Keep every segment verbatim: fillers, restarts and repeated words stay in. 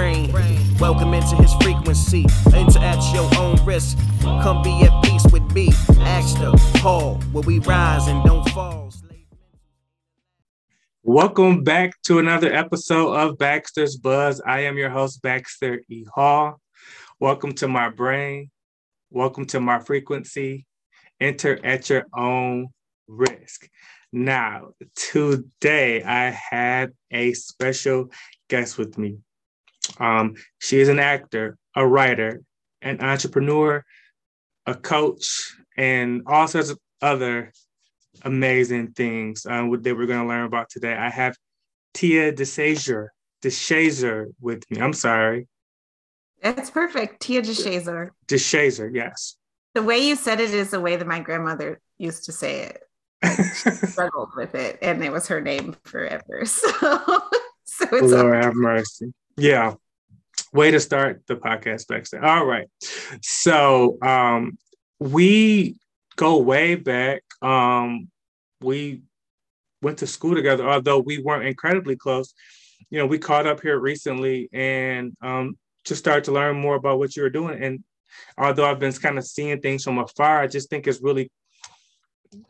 brain. Welcome into his frequency, enter at your own risk. Come be at peace with me, Baxter Hall, where we rise and don't fall. Welcome back to another episode of Baxter's Buzz. I am your host, Baxter E. Hall. Welcome to my brain. Welcome to my frequency. Enter at your own risk. Now, today I have a special guest with me. Um, she is an actor, a writer, an entrepreneur, a coach, and all sorts of other amazing things uh, that we're going to learn about today. I have Tia DeShazer, DeShazer with me. I'm sorry. That's perfect. Tia DeShazer. DeShazer, yes. The way you said it is the way that my grandmother used to say it. She struggled with it, and it was her name forever. So, so it's Lord okay. Have mercy. Yeah. Way to start the podcast, Baxter. All right. So um, we go way back. Um, we went to school together, although we weren't incredibly close. You know, we caught up here recently and um, just started to learn more about what you were doing. And although I've been kind of seeing things from afar, I just think it's really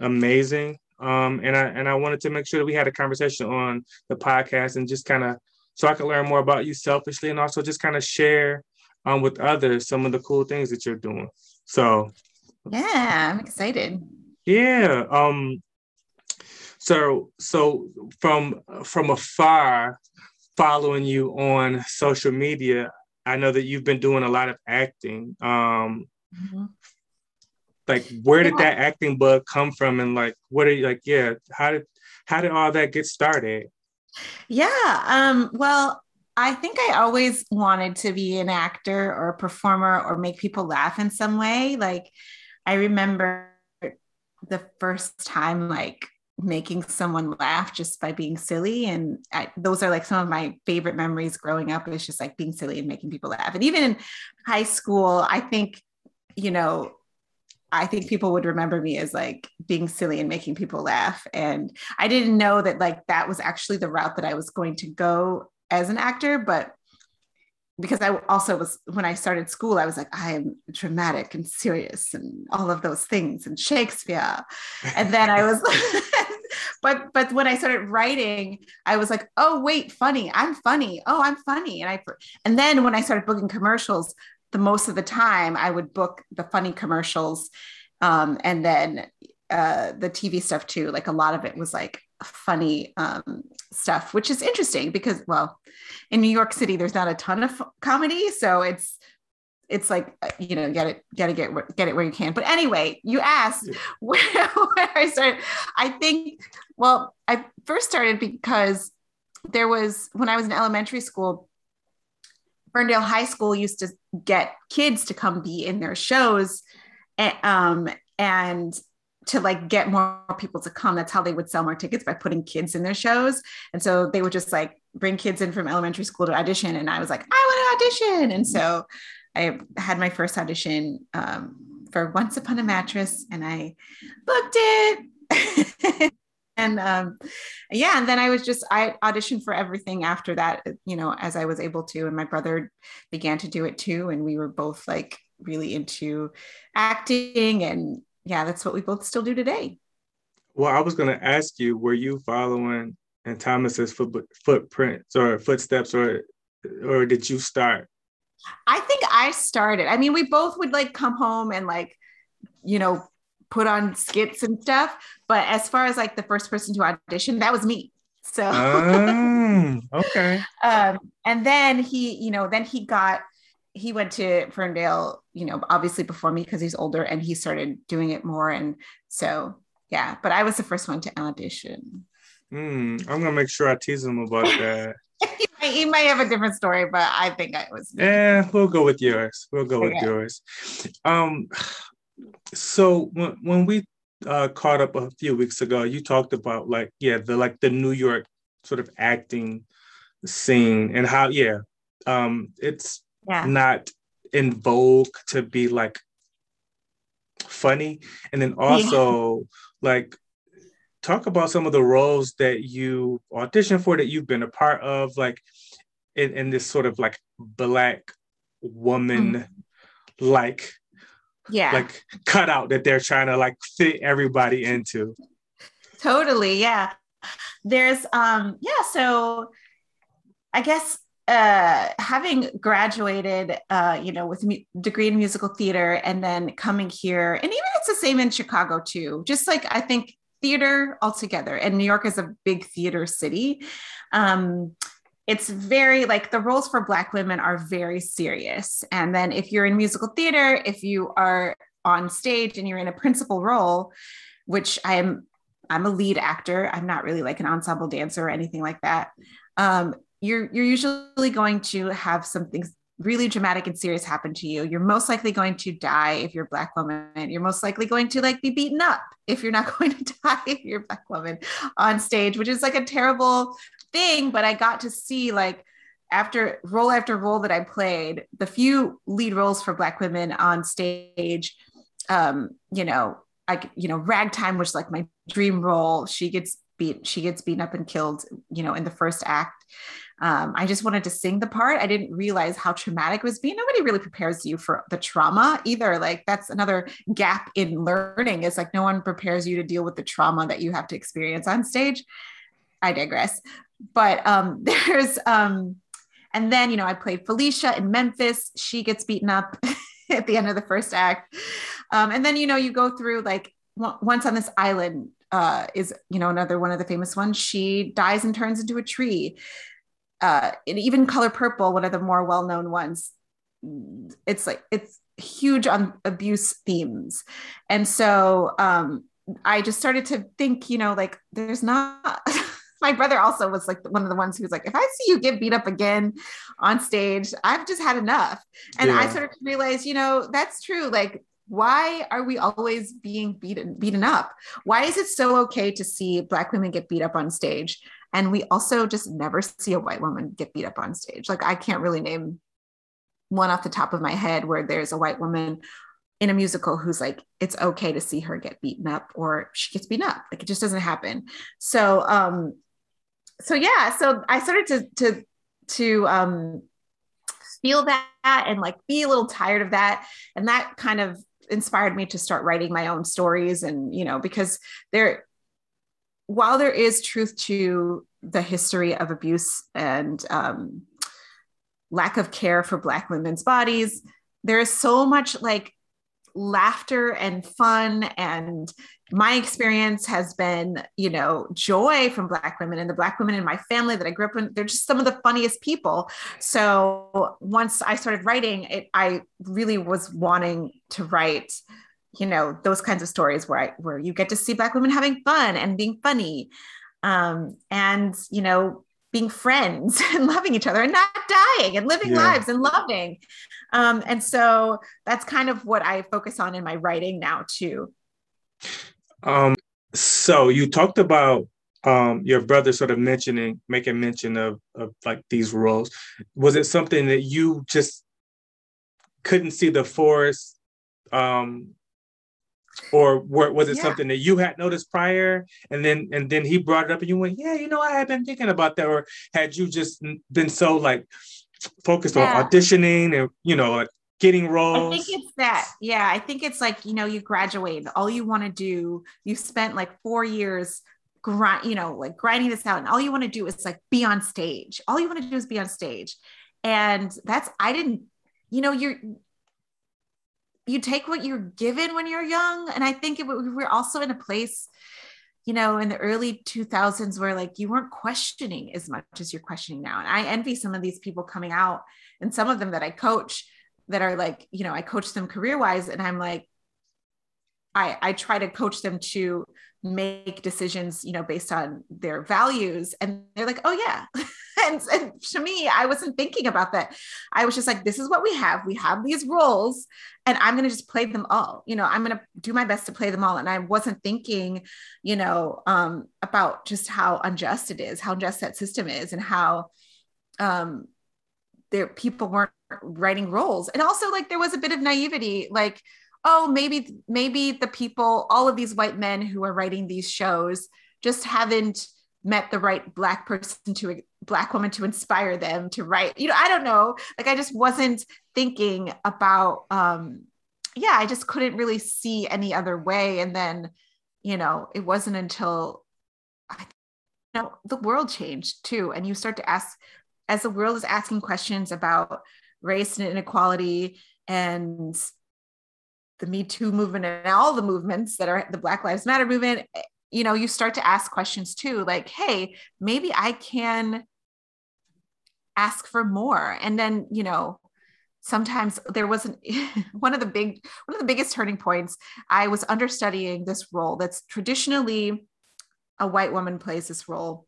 amazing. Um, and I and I wanted to make sure that we had a conversation on the podcast and just kind of so I could learn more about you selfishly and also just kind of share um, with others some of the cool things that you're doing. So, yeah, I'm excited. Yeah. Um, so so from from afar, following you on social media, I know that you've been doing a lot of acting. Um, mm-hmm. Like, where did yeah. that acting bug come from? And like, what are you like? Yeah. How did how did all that get started? Yeah. Um, well, I think I always wanted to be an actor or a performer or make people laugh in some way. Like, I remember the first time, like, making someone laugh just by being silly. And I, those are like some of my favorite memories growing up. It's just like being silly and making people laugh. And even in high school, I think, you know, I think people would remember me as like being silly and making people laugh. And I didn't know that like that was actually the route that I was going to go as an actor, but because I also was, when I started school, I was like, I am dramatic and serious and all of those things and Shakespeare. And then I was, but, but when I started writing, I was like, oh wait, funny, I'm funny. Oh, I'm funny. And I, and then when I started booking commercials, the most of the time I would book the funny commercials. Um, and then uh, the T V stuff too. Like a lot of it was like funny um, stuff, which is interesting because, well, in New York City, there's not a ton of comedy. So it's, it's like, you know, get it, get it, get, get it where you can. But anyway, you asked yeah. where, where I started. I think, well, I first started because there was, when I was in elementary school, Burndale High School used to get kids to come be in their shows and, um, and to like get more people to come. That's how they would sell more tickets, by putting kids in their shows. And so they would just like bring kids in from elementary school to audition. And I was like, I want to audition. And so I had my first audition um, for Once Upon a Mattress, and I booked it. And um, yeah, and then I was just, I auditioned for everything after that, you know, as I was able to, and my brother began to do it too. And we were both like really into acting, and yeah, that's what we both still do today. Well, I was going to ask you, were you following in Thomas's foot, footprints or footsteps, or, or did you start? I think I started. I mean, we both would like come home and like, you know, put on skits and stuff. But as far as like the first person to audition, that was me. So, oh, okay. Um, and then he, you know, then he got, he went to Ferndale, you know, obviously before me because he's older, and he started doing it more. And so, yeah, but I was the first one to audition. Mm, I'm going to make sure I tease him about that. he, might, he might have a different story, but I think I was. Yeah, we'll go with yours. We'll go okay. with yours. Um, So when, when we uh, caught up a few weeks ago, you talked about like, yeah, the like the New York sort of acting scene and how, yeah, um, it's yeah. not in vogue to be like funny. And then also yeah. like talk about some of the roles that you auditioned for, that you've been a part of, like in, in this sort of like Black woman like mm-hmm. yeah like cutout that they're trying to like fit everybody into. Totally. Yeah. There's um yeah so I guess uh having graduated uh you know with a degree in musical theater and then coming here, and even it's the same in Chicago too, just like I think theater altogether, and New York is a big theater city. Um, it's very like the roles for Black women are very serious. And then if you're in musical theater, if you are on stage and you're in a principal role, which I am, I'm a lead actor. I'm not really like an ensemble dancer or anything like that. Um, you're, you're usually going to have something really dramatic and serious happen to you. You're most likely going to die if you're a Black woman. You're most likely going to like be beaten up if you're not going to die if you're a Black woman on stage, which is like a terrible thing. But I got to see like after role after role that I played, the few lead roles for Black women on stage, um, you know, like, you know, Ragtime was like my dream role. She gets beat, she gets beaten up and killed, you know, in the first act. Um, I just wanted to sing the part. I didn't realize how traumatic it was being. Nobody really prepares you for the trauma either. Like that's another gap in learning. It's like, no one prepares you to deal with the trauma that you have to experience on stage. I digress. But um, there's, um, and then, you know, I played Felicia in Memphis. She gets beaten up at the end of the first act. Um, and then, you know, you go through like w- Once on This Island uh, is, you know, another one of the famous ones. She dies and turns into a tree. Uh, and even Color Purple, one of the more well-known ones, it's like, it's huge on abuse themes. And so um, I just started to think, you know, like there's not... My brother also was like one of the ones who was like, if I see you get beat up again on stage, I've just had enough. And yeah. I sort of realized, you know, that's true. Like, why are we always being beaten, beaten up? Why is it so okay to see Black women get beat up on stage? And we also just never see a white woman get beat up on stage. Like, I can't really name one off the top of my head where there's a white woman in a musical who's like, it's okay to see her get beaten up or she gets beaten up. Like, it just doesn't happen. So, um, So yeah, so I started to to to um, feel that and like be a little tired of that, and that kind of inspired me to start writing my own stories. And you know, because there, while there is truth to the history of abuse and um, lack of care for Black women's bodies, there is so much like laughter and fun, and my experience has been, you know, joy from Black women, and the Black women in my family that I grew up in, they're just some of the funniest people. So once I started writing it, I really was wanting to write, you know, those kinds of stories where I, where you get to see Black women having fun and being funny, um, and, you know, being friends and loving each other and not dying and living yeah. lives and loving. Um, and so that's kind of what I focus on in my writing now too. Um, so you talked about, um, your brother sort of mentioning, making mention of, of like these roles. Was it something that you just couldn't see the forest, um, or was it yeah. something that you had noticed prior, and then and then he brought it up and you went, yeah, you know, I had been thinking about that? Or had you just been so like focused yeah. on auditioning and, you know, like getting roles? I think it's that. Yeah, I think it's like, you know, you graduate, all you want to do, you spent like four years grind, you know, like grinding this out, and all you want to do is like be on stage. All you want to do is be on stage. And that's, I didn't, you know, you're, you take what you're given when you're young. And I think it, we're also in a place, you know, in the early two thousands where like you weren't questioning as much as you're questioning now. And I envy some of these people coming out, and some of them that I coach that are like, you know, I coach them career-wise, and I'm like, I, I try to coach them to make decisions, you know, based on their values. And they're like, oh yeah. and, and to me, I wasn't thinking about that. I was just like, this is what we have. We have these roles, and I'm going to just play them all. You know, I'm going to do my best to play them all. And I wasn't thinking, you know, um, about just how unjust it is, how unjust that system is, and how um, there people weren't writing roles. And also like, there was a bit of naivety, like, oh, maybe, maybe the people, all of these white men who are writing these shows just haven't met the right Black person to Black women to inspire them to write, you know, I don't know. Like, I just wasn't thinking about, um, yeah, I just couldn't really see any other way. And then, you know, it wasn't until I, you know, the world changed too. And you start to ask, as the world is asking questions about race and inequality and the Me Too movement and all the movements that are the Black Lives Matter movement, you know, you start to ask questions too, like, hey, maybe I can ask for more. And then, you know, sometimes there wasn't one of the big, one of the biggest turning points. I was understudying this role that's traditionally a white woman plays this role.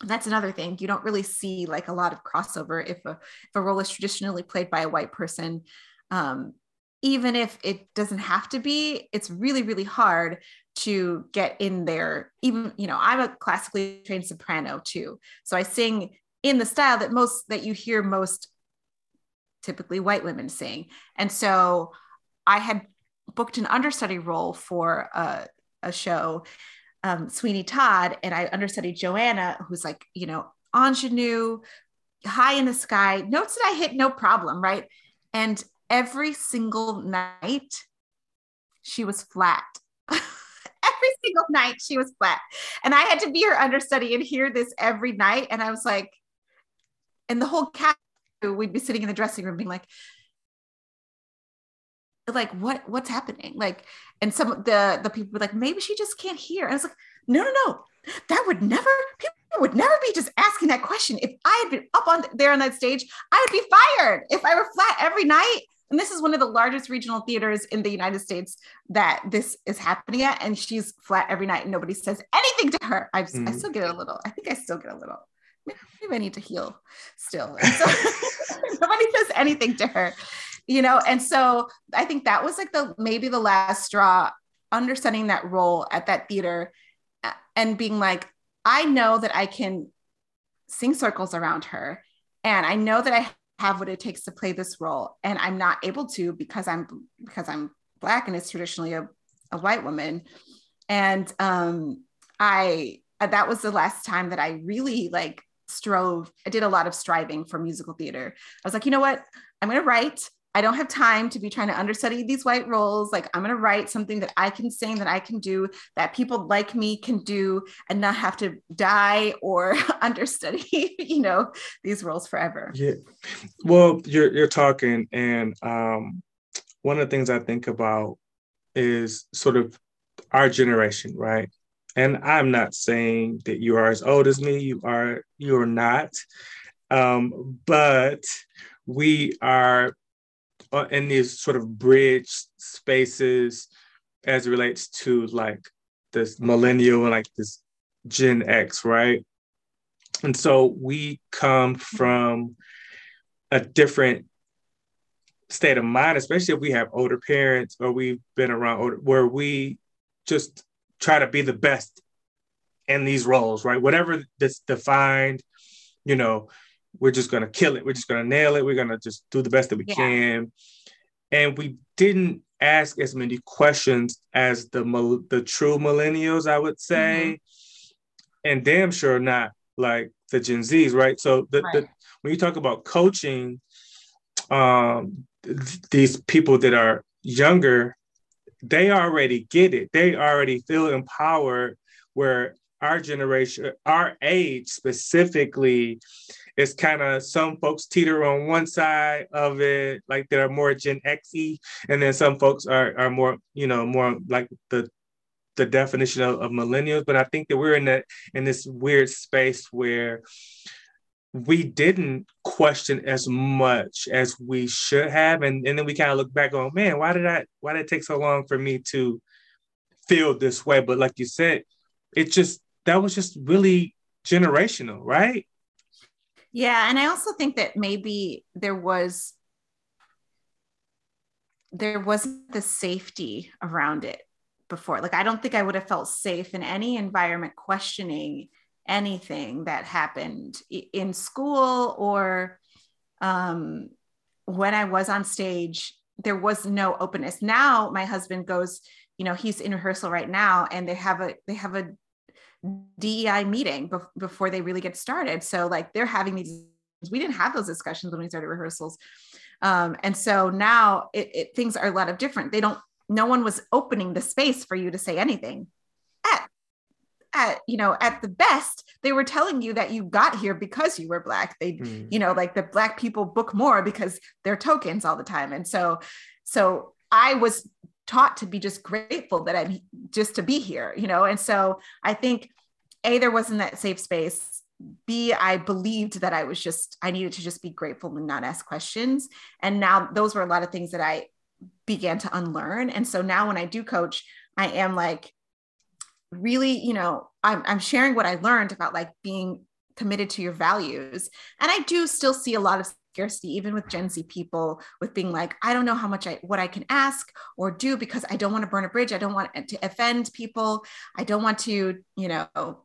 And that's another thing. You don't really see like a lot of crossover if a, if a role is traditionally played by a white person, um, even if it doesn't have to be, it's really, really hard to get in there. Even, you know, I'm a classically trained soprano too. So I sing in the style that most, that you hear most typically white women sing. And so I had booked an understudy role for a, a show, um, Sweeney Todd, and I understudied Joanna, who's like, you know, ingenue, high in the sky, notes that I hit no problem, right? And every single night she was flat. Every single night she was flat, and I had to be her understudy and hear this every night. And I was like, and the whole cast, we'd be sitting in the dressing room being like, like, what, what's happening? Like, and some of the, the people were like, maybe she just can't hear. And I was like, no, no, no, that would never, people would never be just asking that question. If I had been up on there on that stage, I would be fired if I were flat every night. And this is one of the largest regional theaters in the United States that this is happening at. And she's flat every night and nobody says anything to her. I, mm-hmm. I still get a little, I think I still get a little, maybe I need to heal still. And so nobody says anything to her, you know? And so I think that was like the, maybe the last straw, understanding that role at that theater and being like, I know that I can sing circles around her. And I know that I have what it takes to play this role. And I'm not able to because I'm, because I'm Black and it's traditionally a, a white woman. And um, I, that was the last time that I really like strove. I did a lot of striving for musical theater. I was like, you know what, I'm going to write. I don't have time to be trying to understudy these white roles. Like, I'm going to write something that I can sing, that I can do, that people like me can do and not have to die or understudy, you know, these roles forever. Yeah. Well, you're, you're talking. And um, one of the things I think about is sort of our generation, right? And I'm not saying that you are as old as me. You are, you're not. Um, but we are in these sort of bridge spaces as it relates to like this millennial and like this Gen X, right? And so we come from a different state of mind, especially if we have older parents or we've been around older, where we just try to be the best in these roles, right? Whatever that's defined, you know, we're just going to kill it. We're just going to nail it. We're going to just do the best that we yeah. can. And we didn't ask as many questions as the the true millennials, I would say, mm-hmm. and damn sure not like the Gen Zs, right? So the, right. the when you talk about coaching um, th- these people that are younger, they already get it. They already feel empowered, where our generation, our age specifically, it's kind of some folks teeter on one side of it, like they're more Gen X-y, and then some folks are are more, you know, more like the the definition of, of millennials. But I think that we're in that in this weird space where we didn't question as much as we should have, and and then we kind of look back on, man, why did I why did it take so long for me to feel this way? But like you said, it just that was just really generational, right? Yeah. And I also think that maybe there was, there wasn't the safety around it before. Like, I don't think I would have felt safe in any environment questioning anything that happened in school or um, when I was on stage. There was no openness. Now my husband goes, you know, he's in rehearsal right now and they have a, they have a D E I meeting be- before they really get started. So like they're having these, we didn't have those discussions when we started rehearsals. Um, and so now it, it, things are a lot of different. They don't, no one was opening the space for you to say anything. At, at, you know, at the best, they were telling you that you got here because you were Black. They, mm. you know, like the Black people book more because they're tokens all the time. And so, so I was taught to be just grateful that I'm just to be here, you know? And so I think A, there wasn't that safe space. B, I believed that I was just, I needed to just be grateful and not ask questions. And now those were a lot of things that I began to unlearn. And so now when I do coach, I am like, really, you know, I'm, I'm sharing what I learned about like being committed to your values. And I do still see a lot of scarcity, even with Gen Z people, with being like, I don't know how much I, what I can ask or do, because I don't want to burn a bridge. I don't want to offend people. I don't want to, you know,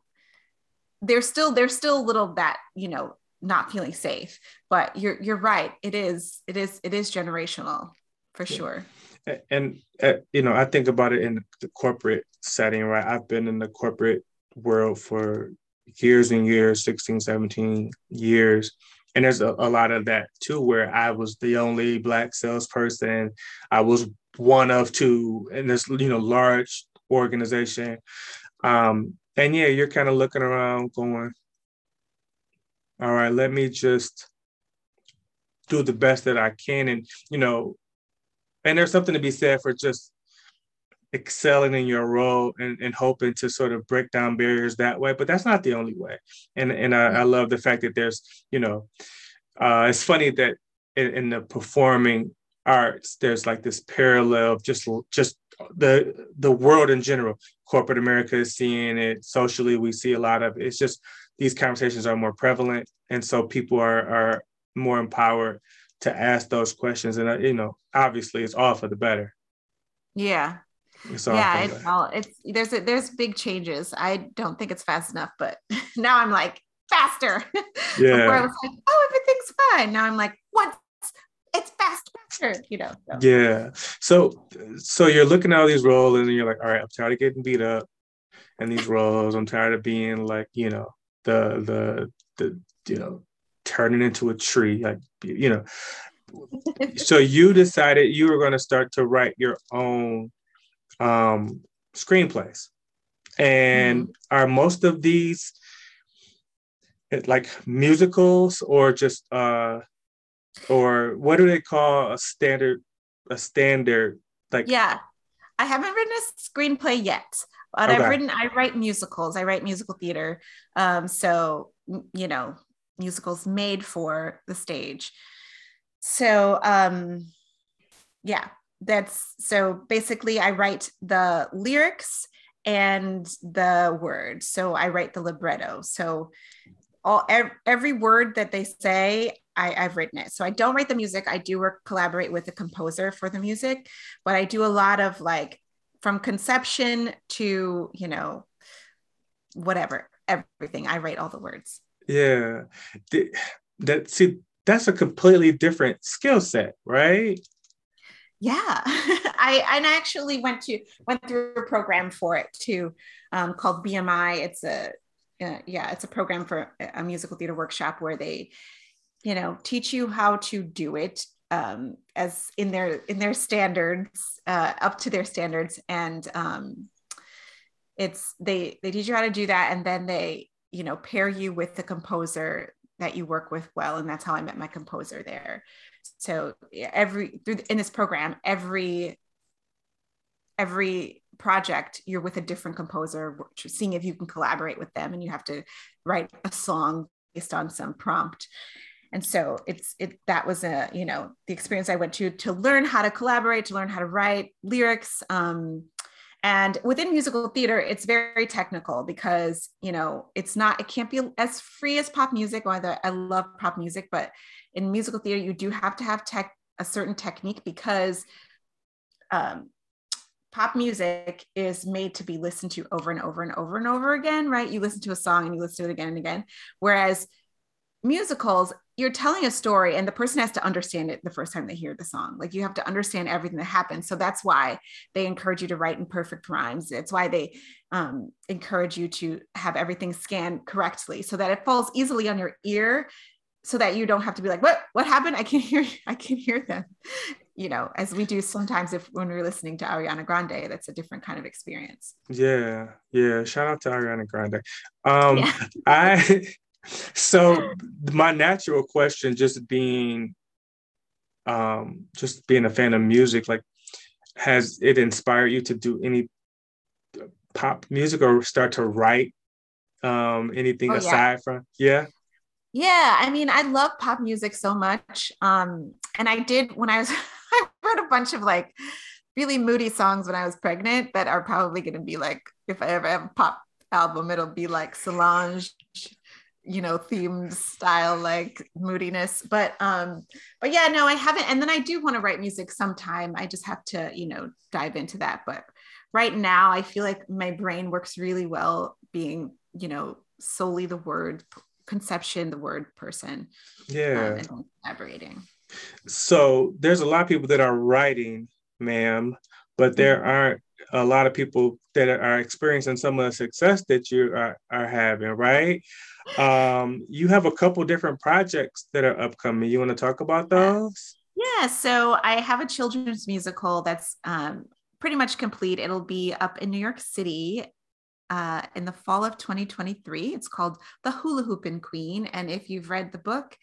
there's still, there's still a little that, you know, not feeling safe, but you're, you're right. It is, it is, it is generational for yeah. sure. And, uh, you know, I think about it in the corporate setting, right? I've been in the corporate world for years and years, sixteen, seventeen years. And there's a, a lot of that too, where I was the only Black salesperson. I was one of two in this, you know, large organization. Um, And yeah, you're kind of looking around going, all right, let me just do the best that I can. And, you know, and there's something to be said for just excelling in your role and, and hoping to sort of break down barriers that way. But that's not the only way. And and I, I love the fact that there's, you know, uh, it's funny that in, in the performing arts, there's like this parallel of just just the the world in general. Corporate America is seeing it. Socially, we see a lot of it. It's just these conversations are more prevalent. And so people are are more empowered to ask those questions. And, uh, you know, obviously it's all for the better. Yeah. It's all yeah. It's all, it's, there's, a, there's big changes. I don't think it's fast enough, but now I'm like faster. Yeah. Before I was like, oh, everything's fine. Now I'm like, what? It's fast, faster, you know. So. Yeah. So, so you're looking at all these roles and you're like, all right, I'm tired of getting beat up in these roles. I'm tired of being like, you know, the, the, the, you know, turning into a tree, like, you know. So you decided you were going to start to write your own um, screenplays. And mm-hmm. are most of these like musicals or just, uh, or what do they call a standard, a standard, like, yeah, I haven't written a screenplay yet, but okay. I've written, I write musicals, I write musical theater. Um, so, you know, musicals made for the stage. So, um, yeah, that's, so basically I write the lyrics and the words. So I write the libretto. So all, every, every word that they say, I, I've written it. So I don't write the music. I do work, collaborate with the composer for the music, but I do a lot of like from conception to, you know, whatever, everything. I write all the words. Yeah. The, that, see, that's a completely different skill set, right? Yeah. I, and I actually went to, went through a program for it too, um, called B M I. It's a, uh, yeah, it's a program for a musical theater workshop where they, you know, teach you how to do it um, as in their, in their standards, uh, up to their standards. And um, it's, they, they teach you how to do that. And then they, you know, pair you with the composer that you work with well. And that's how I met my composer there. So every, through in this program, every, every project, you're with a different composer, seeing if you can collaborate with them, and you have to write a song based on some prompt. And so it's, it, that was a, you know, the experience I went to, to learn how to collaborate, to learn how to write lyrics. Um, and within musical theater, it's very technical because, you know, it's not, it can't be as free as pop music, although I love pop music, but in musical theater, you do have to have tech, a certain technique because, um, pop music is made to be listened to over and over and over and over again, right? You listen to a song and you listen to it again and again. Whereas musicals, you're telling a story and the person has to understand it the first time they hear the song. Like, you have to understand everything that happens. So that's why they encourage you to write in perfect rhymes. It's why they um, encourage you to have everything scanned correctly so that it falls easily on your ear, so that you don't have to be like, what, what happened? I can't hear, I can't hear them. You know, as we do sometimes if when we're listening to Ariana Grande, that's a different kind of experience. Yeah. Yeah. Shout out to Ariana Grande. Um, yeah. I, So my natural question, just being, um, just being a fan of music, like, has it inspired you to do any pop music or start to write um, anything oh, aside yeah. from? Yeah. Yeah. I mean, I love pop music so much. Um, and I did when I was, I wrote a bunch of like really moody songs when I was pregnant that are probably going to be like, if I ever have a pop album, it'll be like Solange, you know, themed style, like moodiness, but, um, but yeah, no, I haven't. And then I do want to write music sometime. I just have to, you know, dive into that. But right now I feel like my brain works really well being, you know, solely the word conception, the word person. Yeah. Um, and collaborating. So there's a lot of people that are writing, ma'am, but there aren't a lot of people that are experiencing some of the success that you are, are having, right? Um, you have a couple different projects that are upcoming. You want to talk about those? Yeah, so I have a children's musical that's um, pretty much complete. It'll be up in New York City uh, in the fall of twenty twenty-three. It's called The Hula Hoopin' Queen. And if you've read the book,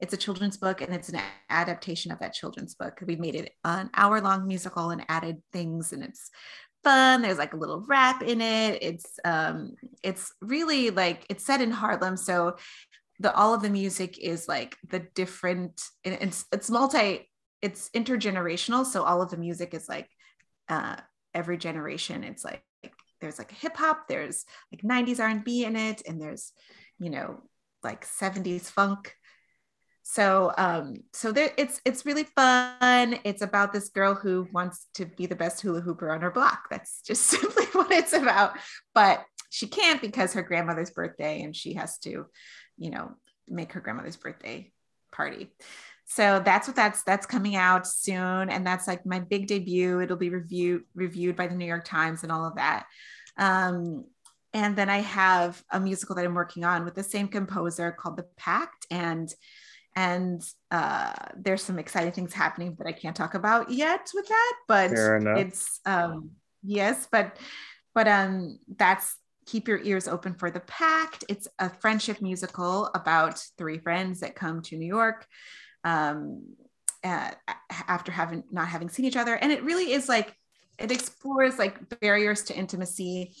it's a children's book, and it's an adaptation of that children's book. We made it an hour-long musical and added things, and it's fun. There's like a little rap in it. It's um, it's really like, it's set in Harlem, so the all of the music is like the different. It's it's multi. It's intergenerational, so all of the music is like uh, every generation. It's like, like there's like hip hop, there's like nineties R and B in it, and there's, you know, like seventies funk. So, um, so there, it's, it's really fun. It's about this girl who wants to be the best hula hooper on her block. That's just simply what it's about, but she can't because her grandmother's birthday, and she has to, you know, make her grandmother's birthday party. So that's what that's, that's coming out soon. And that's like my big debut. It'll be reviewed, reviewed by the New York Times and all of that. Um, and then I have a musical that I'm working on with the same composer called The Pact, and And uh, there's some exciting things happening that I can't talk about yet with that, but it's, um, yes, but, but um, that's, keep your ears open for The Pact. It's a friendship musical about three friends that come to New York um, uh, after having, not having seen each other. And it really is like, it explores like barriers to intimacy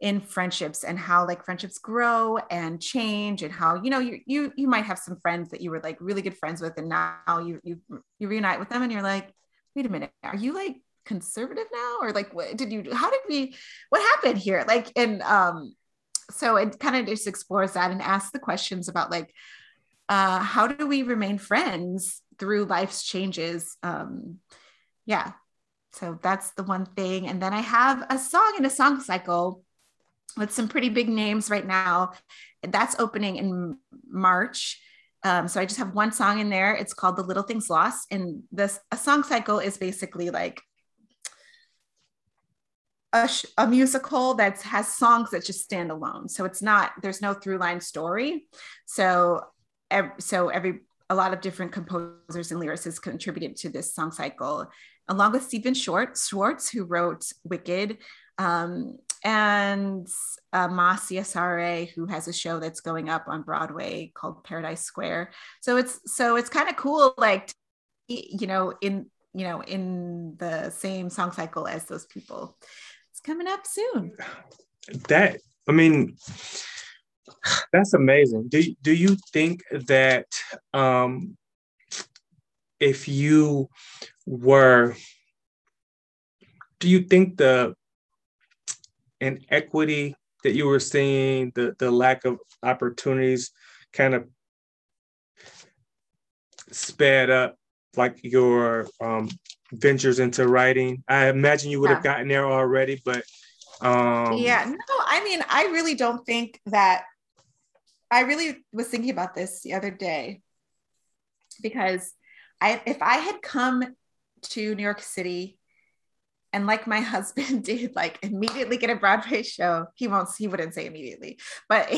in friendships, and how like friendships grow and change, and how, you know, you you you might have some friends that you were like really good friends with, and now you you you reunite with them and you're like, wait a minute, are you like conservative now? Or like, what did you do? How did we, what happened here? Like, and um, so it kind of just explores that and asks the questions about like, uh, how do we remain friends through life's changes? Um, yeah. So that's the one thing. And then I have a song in a song cycle with some pretty big names right now. That's opening in March. Um, so I just have one song in there. It's called The Little Things Lost. And this, a song cycle is basically like a, sh- a musical that has songs that just stand alone. So it's not, there's no through line story. So, ev- so every, a lot of different composers and lyricists contributed to this song cycle, along with Stephen Schwartz, Schwartz who wrote Wicked. Um, and uh, Masi Asare, who has a show that's going up on Broadway called Paradise Square. So it's, so it's kind of cool, like, you know, in, you know, in the same song cycle as those people. It's coming up soon. That, I mean, that's amazing. Do, do you think that um, if you were, do you think the inequity that you were seeing, the, the lack of opportunities kind of sped up like your um, ventures into writing? I imagine you would yeah. have gotten there already, but. Um... Yeah, no, I mean, I really don't think that, I really was thinking about this the other day. because I, if I had come to New York City and like my husband did, like immediately get a Broadway show, he won't, he wouldn't say immediately, but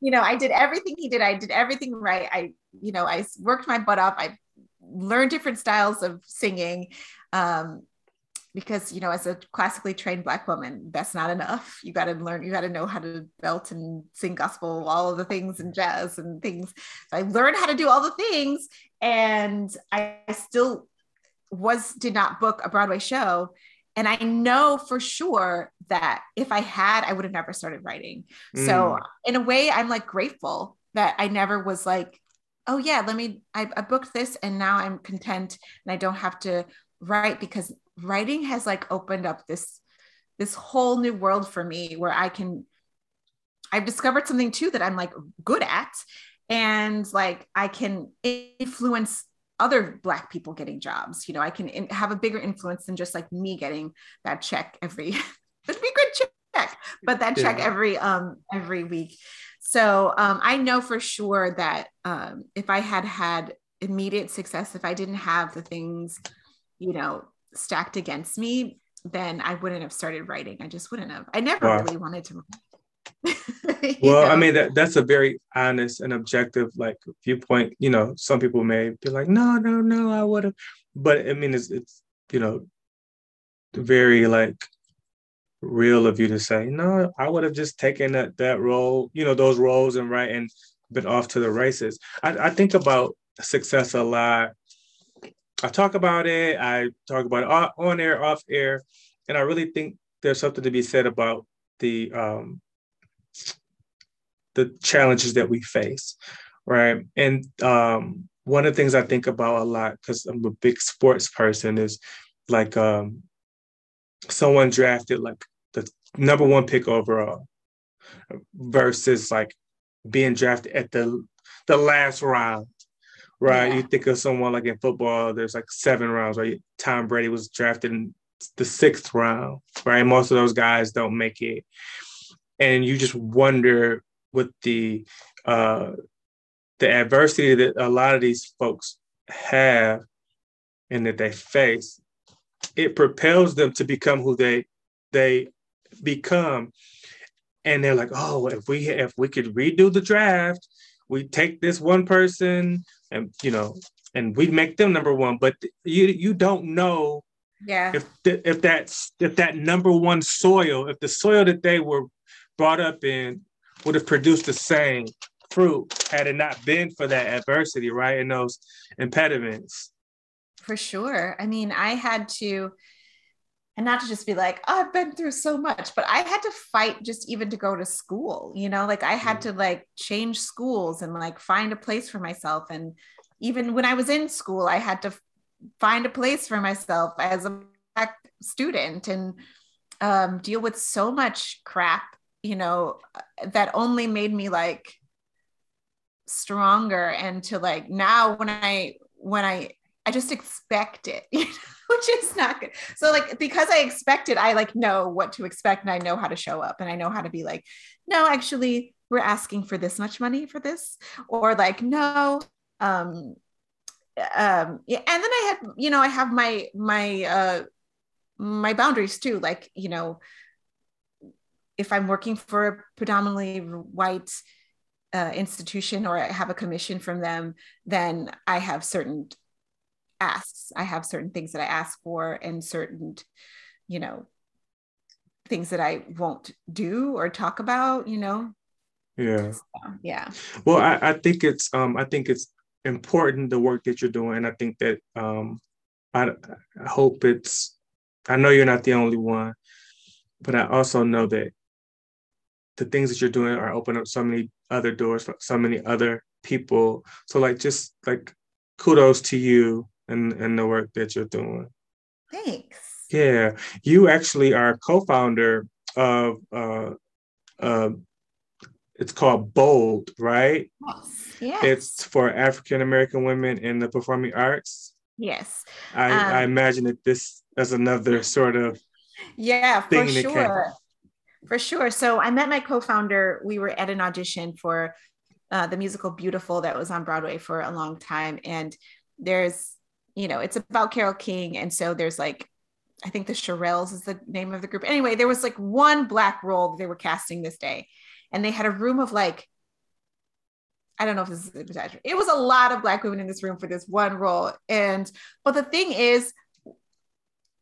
you know, I did everything he did. I did everything right. I, you know, I worked my butt off. I learned different styles of singing. Um, because, you know, as a classically trained Black woman, that's not enough. You got to learn, you got to know how to belt and sing gospel, all of the things, and jazz and things. So I learned how to do all the things, and I still was, did not book a Broadway show. And I know for sure that if I had, I would have never started writing. Mm. So in a way, I'm like grateful that I never was like, oh yeah, let me, I, I booked this and now I'm content and I don't have to write, because writing has like opened up this, this whole new world for me where I can, I've discovered something too that I'm like good at, and like, I can influence other Black people getting jobs. You know, I can in, have a bigger influence than just like me getting that check every, that'd be a good check, but that yeah. check every, um, every week. So um, I know for sure that um, if I had had immediate success, if I didn't have the things, you know, stacked against me, then I wouldn't have started writing. I just wouldn't have. I never wow. really wanted to write. Well, know? I mean, that that's a very honest and objective like viewpoint. You know, some people may be like, no, no, no, I would have. But I mean, it's, it's, you know, very like real of you to say, no, I would have just taken that, that role, you know, those roles and write and been off to the races. I, I think about success a lot. I talk about it. I talk about it on air, off air. And I really think there's something to be said about the um, the challenges that we face, right? And um, one of the things I think about a lot, because I'm a big sports person, is like um, someone drafted like the number one pick overall versus like being drafted at the the last round. Right. Yeah. You think of someone like in football, there's like seven rounds, right? Tom Brady was drafted in the sixth round, right? Most of those guys don't make it. And you just wonder what the uh, the adversity that a lot of these folks have and that they face, it propels them to become who they they become. And they're like, oh, if we if we could redo the draft, we take this one person and, you know, and we make them number one, but you you don't know yeah. if th- if that's, if that number one soil, if the soil that they were brought up in would have produced the same fruit had it not been for that adversity, right? And those impediments. For sure. I mean, I had to, and not to just be like, oh, I've been through so much, but I had to fight just even to go to school, you know, like I had to like change schools and like find a place for myself. And even when I was in school, I had to find a place for myself as a Black student and um, deal with so much crap, you know, that only made me like stronger. And to like, now when I, when I, I just expect it, you know, which is not good. So like, because I expect it, I like know what to expect and I know how to show up and I know how to be like, no, actually we're asking for this much money for this, or like, no. Um, um, yeah. And then I had, you know, I have my, my, uh, my boundaries too. Like, you know, if I'm working for a predominantly white uh, institution or I have a commission from them, then I have certain asks. I have certain things that I ask for and certain, you know, things that I won't do or talk about, you know? Yeah. So, yeah. Well, I, I think it's, um, I think it's important, the work that you're doing. And I think that, um, I, I hope it's, I know you're not the only one, but I also know that the things that you're doing are opening up so many other doors for so many other people. So like, just like, kudos to you. And, and the work that you're doing. Thanks. Yeah. You actually are co-founder of, uh, uh, it's called Bold, right? Yes. Yes. It's for African-American women in the performing arts. Yes. I, um, I imagine that this is another sort of yeah, thing for that sure. came. For sure. So I met my co-founder. We were at an audition for uh, the musical Beautiful that was on Broadway for a long time. And there's, you know, it's about Carole King. And so there's like, I think the Shirelles is the name of the group. Anyway, there was like one black role that they were casting this day. And they had a room of like, I don't know if this is exaggeration. It was a lot of black women in this room for this one role. And, but the thing is,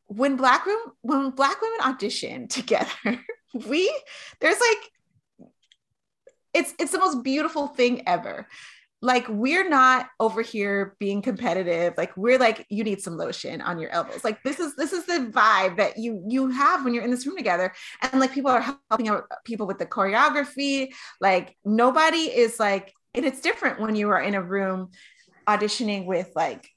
when black room, when black women audition together, we, there's like, it's, it's the most beautiful thing ever. Like, we're not over here being competitive. Like, we're like, you need some lotion on your elbows. Like, this is, this is the vibe that you, you have when you're in this room together. And like, people are helping out people with the choreography. Like, nobody is like, and it's different when you are in a room auditioning with like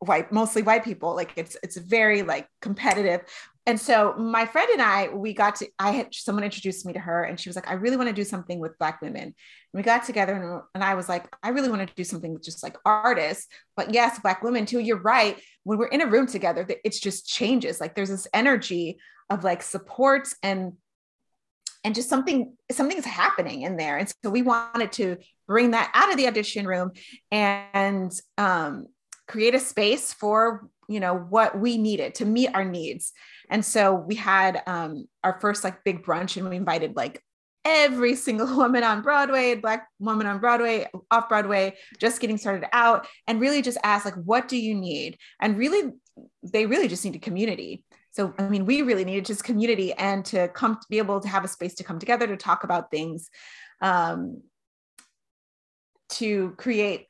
white, mostly white people. Like, it's, it's very like competitive. And so my friend and I, we got to, I had, someone introduced me to her and she was like, I really want to do something with black women. And we got together and, and I was like, I really want to do something with just like artists, but yes, black women too. You're right. When we're in a room together, it's just changes. Like, there's this energy of like support and, and just something, something's happening in there. And so we wanted to bring that out of the audition room and, um, create a space for, you know, what we needed to meet our needs. And so we had um, our first like big brunch, and we invited like every single woman on Broadway, black woman on Broadway, off Broadway, just getting started out, and really just asked like, what do you need? And really, they really just needed community. So, I mean, we really needed just community and to come to be able to have a space to come together, to talk about things, um, to create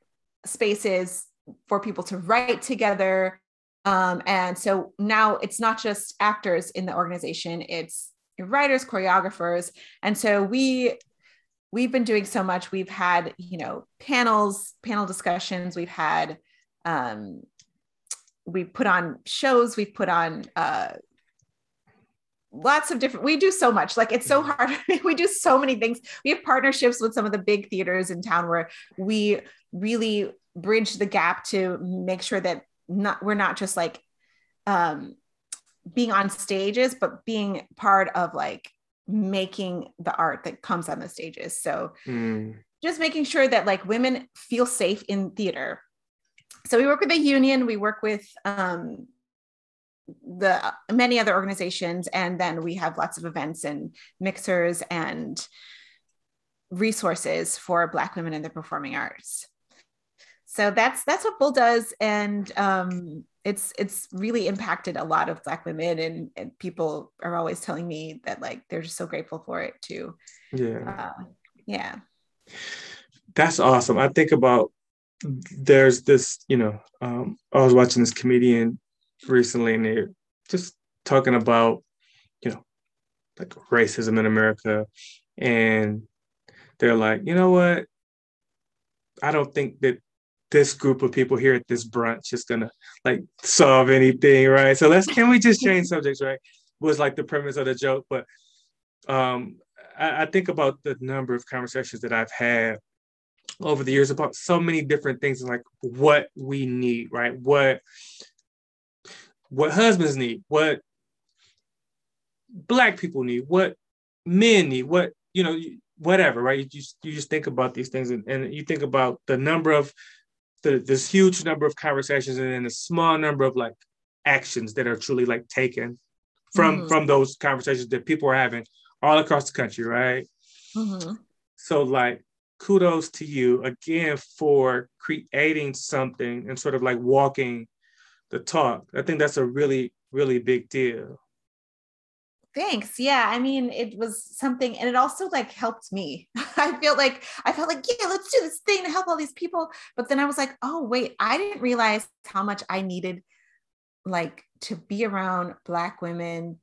spaces for people to write together. Um, and so now it's not just actors in the organization, it's writers, choreographers. And so we, we've been doing so much. We've had, you know, panels, panel discussions. We've had, um, we've put on shows, we've put on, uh, lots of different, we do so much. Like, it's so hard. We do so many things. We have partnerships with some of the big theaters in town where we really bridge the gap to make sure that not, we're not just like, um, being on stages, but being part of like making the art that comes on the stages. So mm. just making sure that like women feel safe in theater. So we work with the union, we work with, um, the many other organizations, and then we have lots of events and mixers and resources for Black women in the performing arts. So that's that's what Bull does, and um, it's it's really impacted a lot of Black women, and, and people are always telling me that like they're just so grateful for it too. Yeah, uh, yeah, that's awesome. I think about there's this, you know, um, I was watching this comedian recently, and they're just talking about, you know, like racism in America, and they're like, you know what, I don't think that this group of people here at this brunch is gonna like solve anything, right? So let's can we just change subjects, right? Was like the premise of the joke. But um, I, I think about the number of conversations that I've had over the years about so many different things, like what we need, right? What what husbands need, what Black people need, what men need, what, you know, whatever, right? You just you just think about these things, and, and you think about the number of The, this huge number of conversations and then a small number of like actions that are truly like taken from mm-hmm. from those conversations that people are having all across the country, right? Mm-hmm. So like kudos to you again for creating something and sort of like walking the talk. I think that's a really, really big deal. Thanks. Yeah. I mean, it was something, and it also like helped me. I feel like, I felt like, yeah, let's do this thing to help all these people. But then I was like, oh wait, I didn't realize how much I needed like to be around Black women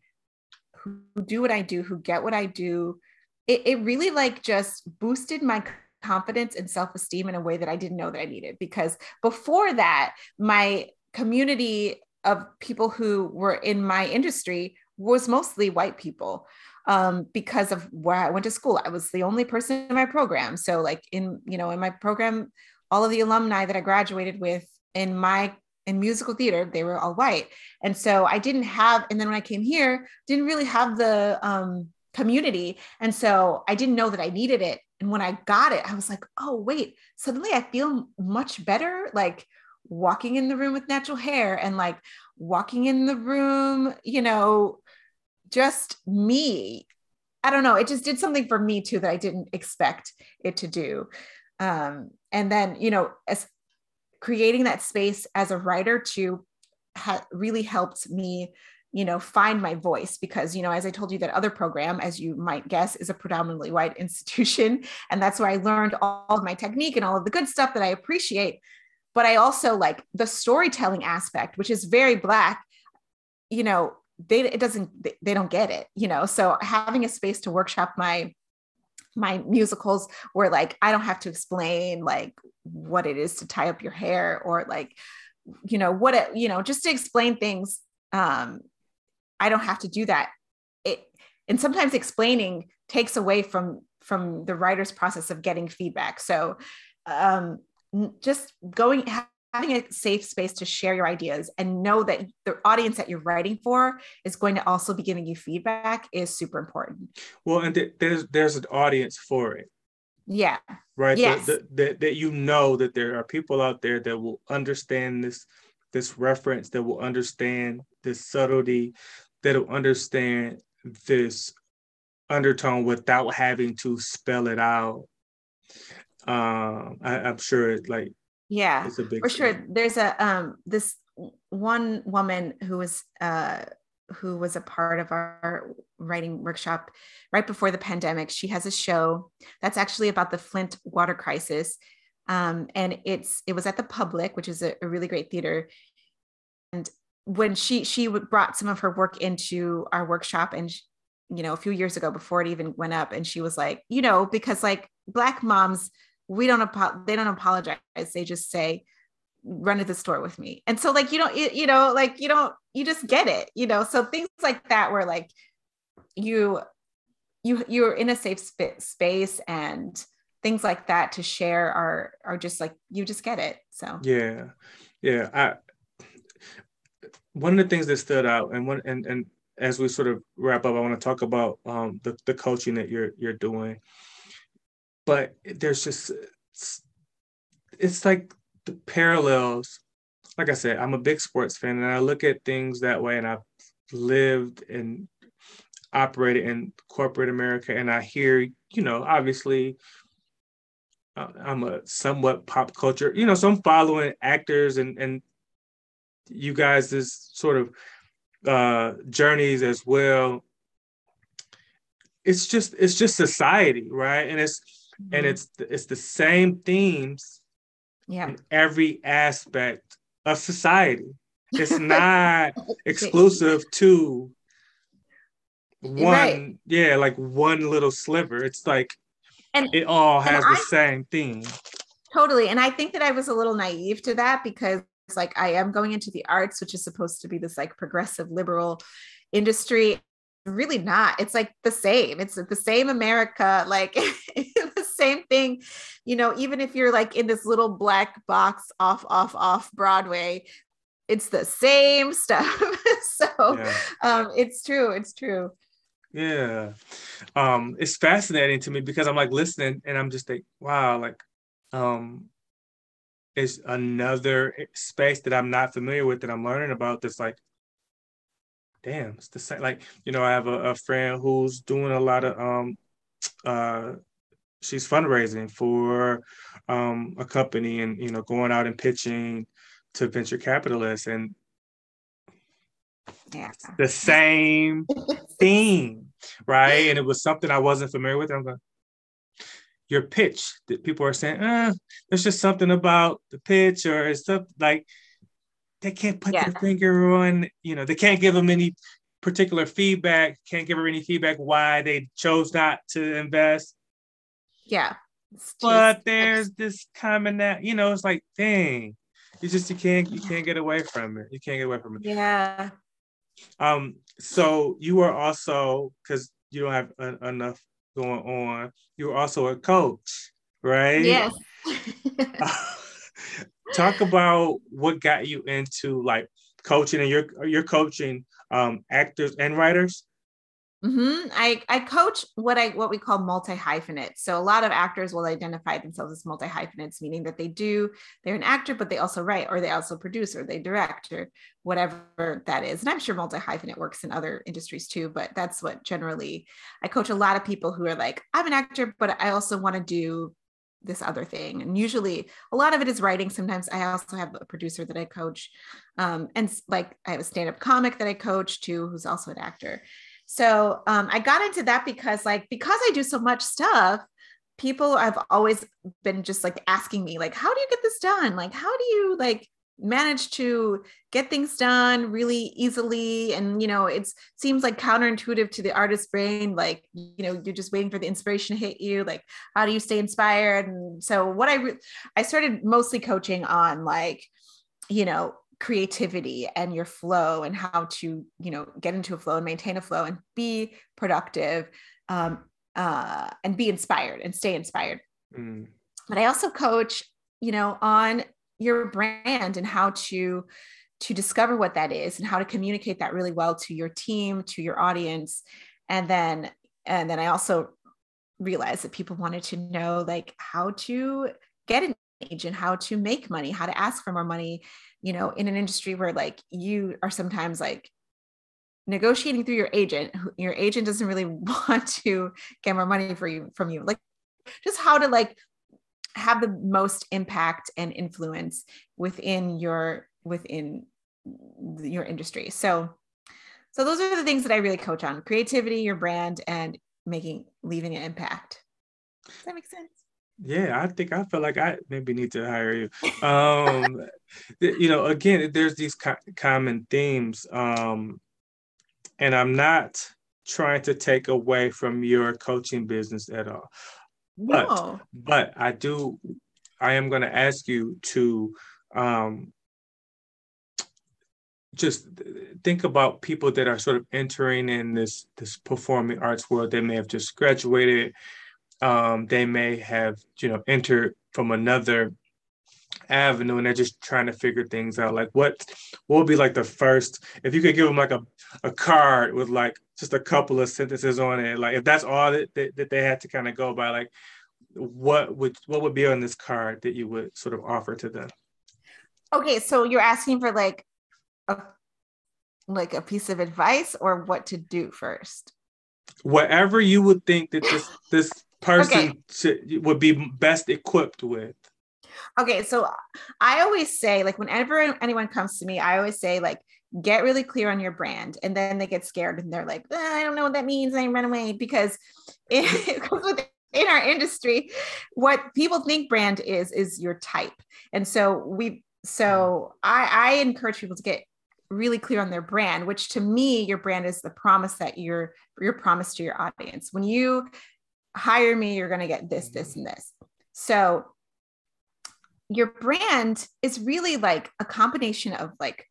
who do what I do, who get what I do. It, it really like just boosted my confidence and self-esteem in a way that I didn't know that I needed, because before that, my community of people who were in my industry was mostly white people, um, because of where I went to school. I was the only person in my program. So like in, you know, in my program, all of the alumni that I graduated with in my, in musical theater, they were all white. And so I didn't have, and then when I came here, didn't really have the um, community. And so I didn't know that I needed it And when I got it, I was like, oh, wait, suddenly I feel much better. Like walking in the room with natural hair and like walking in the room, you know, just me. I don't know. It just did something for me too, that I didn't expect it to do. Um, and then, you know, as creating that space as a writer too ha- really helped me, you know, find my voice because, you know, as I told you, that other program, as you might guess, is a predominantly white institution. And that's where I learned all of my technique and all of the good stuff that I appreciate. But I also like the storytelling aspect, which is very Black, you know, they, it doesn't, they don't get it, you know? So having a space to workshop my, my musicals where like, I don't have to explain like what it is to tie up your hair or like, you know, what, it, you know, just to explain things. Um, I don't have to do that. It, and sometimes explaining takes away from, from the writer's process of getting feedback. So, um, just going, having a safe space to share your ideas and know that the audience that you're writing for is going to also be giving you feedback is super important. Well, and th- there's there's an audience for it. Yeah. Right. Yes. The, the, the, that you know that there are people out there that will understand this this reference, that will understand this subtlety, that will understand this undertone without having to spell it out. Um, I, I'm sure it's like, yeah, it's a big for sure. Thing. There's a, um, this one woman who was, uh, who was a part of our writing workshop right before the pandemic. She has a show that's actually about the Flint water crisis. Um, and it's, it was at the Public, which is a, a really great theater. And when she, she brought some of her work into our workshop and she, you know, a few years ago before it even went up. And she was like, you know, because like Black moms, we don't, apo- they don't apologize. They just say, run to the store with me. And so like, you don't, you, you know, like, you don't, you just get it, you know? So things like that, where like you, you, you're in a safe sp- space and things like that to share are, are just like, you just get it. So. Yeah. Yeah. I, one of the things that stood out and one, and, and, as we sort of wrap up, I want to talk about um, the, the coaching that you're you're doing. But there's just, it's, it's like the parallels. Like I said, I'm a big sports fan and I look at things that way and I've lived and operated in corporate America. And I hear, you know, obviously I'm a somewhat pop culture, you know, so I'm following actors and, and you guys is sort of, uh journeys as well. It's just it's just society, right? And it's mm-hmm. and it's it's the same themes yeah. in every aspect of society. It's not exclusive to one, right. yeah, like one little sliver. It's like and, it all has the I, same theme. Totally. And I think that I was a little naive to that because it's like I am going into the arts, which is supposed to be this like progressive liberal industry. Really not. It's like the same. It's the same America, like the same thing. You know, even if you're like in this little black box off, off, off Broadway, it's the same stuff. so yeah. um, it's true. It's true. Yeah. Um, it's fascinating to me because I'm like listening and I'm just like, wow, like, um, is another space that I'm not familiar with that I'm learning about that's like, damn, it's the same. Like, you know, I have a, a friend who's doing a lot of, um, uh, she's fundraising for um, a company and, you know, going out and pitching to venture capitalists and yeah. the same thing, right? And it was something I wasn't familiar with. I'm like, your pitch that people are saying, eh, there's just something about the pitch or it's stuff like they can't put yeah. their finger on, you know, they can't give them any particular feedback, can't give her any feedback why they chose not to invest. Yeah. It's but just, there's this common that, you know, it's like, dang, you just, you can't, you can't get away from it. You can't get away from it. Yeah. Um. So you are also, because you don't have a, enough going on, you're also a coach, right? Yes. Talk about what got you into like coaching and you're, you're coaching um, actors and writers? Mm-hmm. I, I coach what I, what we call multi-hyphenates. So a lot of actors will identify themselves as multi-hyphenates, meaning that they do, they're an actor, but they also write, or they also produce, or they direct, or whatever that is. And I'm sure multi-hyphenate works in other industries too, but that's what generally I coach a lot of people who are like, I'm an actor, but I also want to do this other thing. And usually a lot of it is writing. Sometimes I also have a producer that I coach. Um, and like I have a stand-up comic that I coach too, who's also an actor. So um, I got into that because like, because I do so much stuff, people have always been just like asking me, like, how do you get this done? Like, how do you like manage to get things done really easily? And, you know, it seems like counterintuitive to the artist's brain. Like, you know, you're just waiting for the inspiration to hit you. Like, how do you stay inspired? And so what I, re- I started mostly coaching on like, you know, creativity and your flow and how to, you know, get into a flow and maintain a flow and be productive, um, uh, and be inspired and stay inspired. Mm. But I also coach, you know, on your brand and how to, to discover what that is and how to communicate that really well to your team, to your audience. And then, and then I also realized that people wanted to know like how to get an agent, how to make money, how to ask for more money, you know, in an industry where like you are sometimes like negotiating through your agent, your agent doesn't really want to get more money for you from you, like just how to like have the most impact and influence within your, within your industry. So, so those are the things that I really coach on: creativity, your brand, and making, leaving an impact. Does that make sense? Yeah, I think I feel like I maybe need to hire you. Um, you know, again, there's these co- common themes, um, and I'm not trying to take away from your coaching business at all. But no. but I do, I am going to ask you to um, just think about people that are sort of entering in this this performing arts world. They may have just graduated. Um, they may have, you know, entered from another avenue and they're just trying to figure things out. Like what, what would be like the first, if you could give them like a, a card with like just a couple of sentences on it, like if that's all that, that, that they had to kind of go by, like what would, what would be on this card that you would sort of offer to them? Okay. So you're asking for like, a, like a piece of advice or what to do first? Whatever you would think that this, this, person okay. should, would be best equipped with. Okay. So I always say like, whenever anyone comes to me, I always say like, get really clear on your brand. And then they get scared and they're like, ah, I don't know what that means. I run away because it, in our industry, what people think brand is, is your type. And so we, so I, I encourage people to get really clear on their brand, which to me, your brand is the promise that you're, your promise to your audience. When you hire me, you're going to get this, this, and this. So your brand is really like a combination of like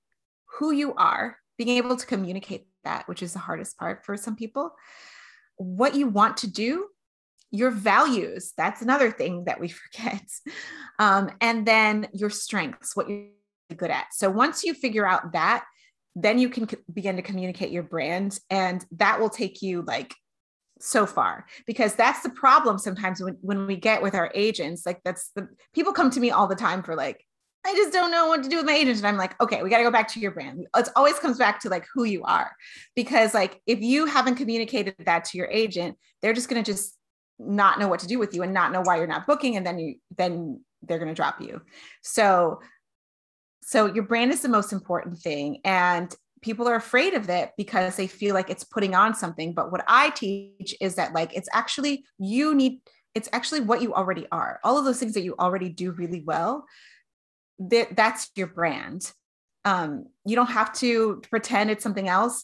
who you are, being able to communicate that, which is the hardest part for some people, what you want to do, your values. That's another thing that we forget. Um, and then your strengths, what you're good at. So once you figure out that, then you can begin to communicate your brand, and that will take you like so far, because that's the problem sometimes when, when we get with our agents. Like that's the people come to me all the time for like, I just don't know what to do with my agent. And I'm like, okay, we got to go back to your brand. It always comes back to like who you are, because like, if you haven't communicated that to your agent, they're just going to just not know what to do with you and not know why you're not booking. And then you, then they're going to drop you. So, so your brand is the most important thing. And people are afraid of it because they feel like it's putting on something. But what I teach is that like, it's actually, you need, it's actually what you already are. All of those things that you already do really well, that, that's your brand. Um, you don't have to pretend it's something else.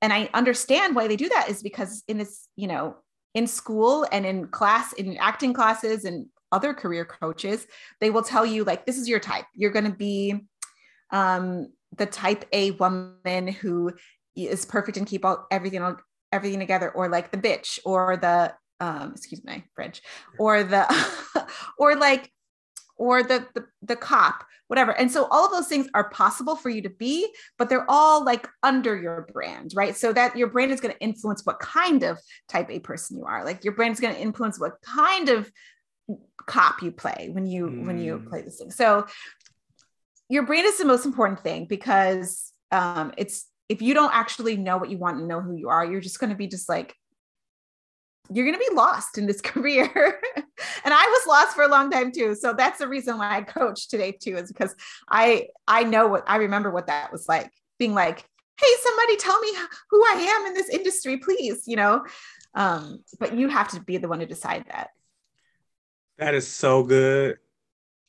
And I understand why they do that is because in this, you know, in school and in class, in acting classes and other career coaches, they will tell you like, this is your type. You're going to be, um, the type A woman who is perfect and keep all everything, everything together, or like the bitch or the, um, excuse my French, or the, or like or the, the, the cop, whatever. And so all of those things are possible for you to be, but they're all like under your brand, right? So that your brand is going to influence what kind of type A person you are. Like your brand is going to influence what kind of cop you play when you, mm. when you play this thing. So your brand is the most important thing, because um, it's, if you don't actually know what you want and know who you are, you're just going to be just like, you're going to be lost in this career. And I was lost for a long time too. So that's the reason why I coach today too, is because I, I know what, I remember what that was like, being like, hey, somebody tell me who I am in this industry, please, you know? Um, but you have to be the one to decide that. That is so good.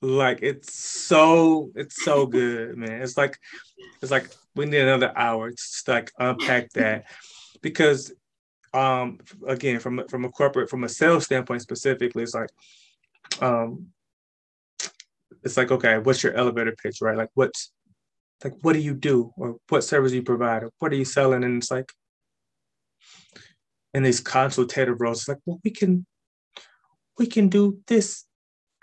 Like, it's so, it's so good, man. It's like, it's like, we need another hour to like unpack that, because Um, again, from from a corporate, from a sales standpoint specifically, it's like, um, it's like, okay, what's your elevator pitch, right? Like, what's, like, what do you do, or what service you provide, or what are you selling? And it's like, in these consultative roles, it's like, well, we can, we can do this,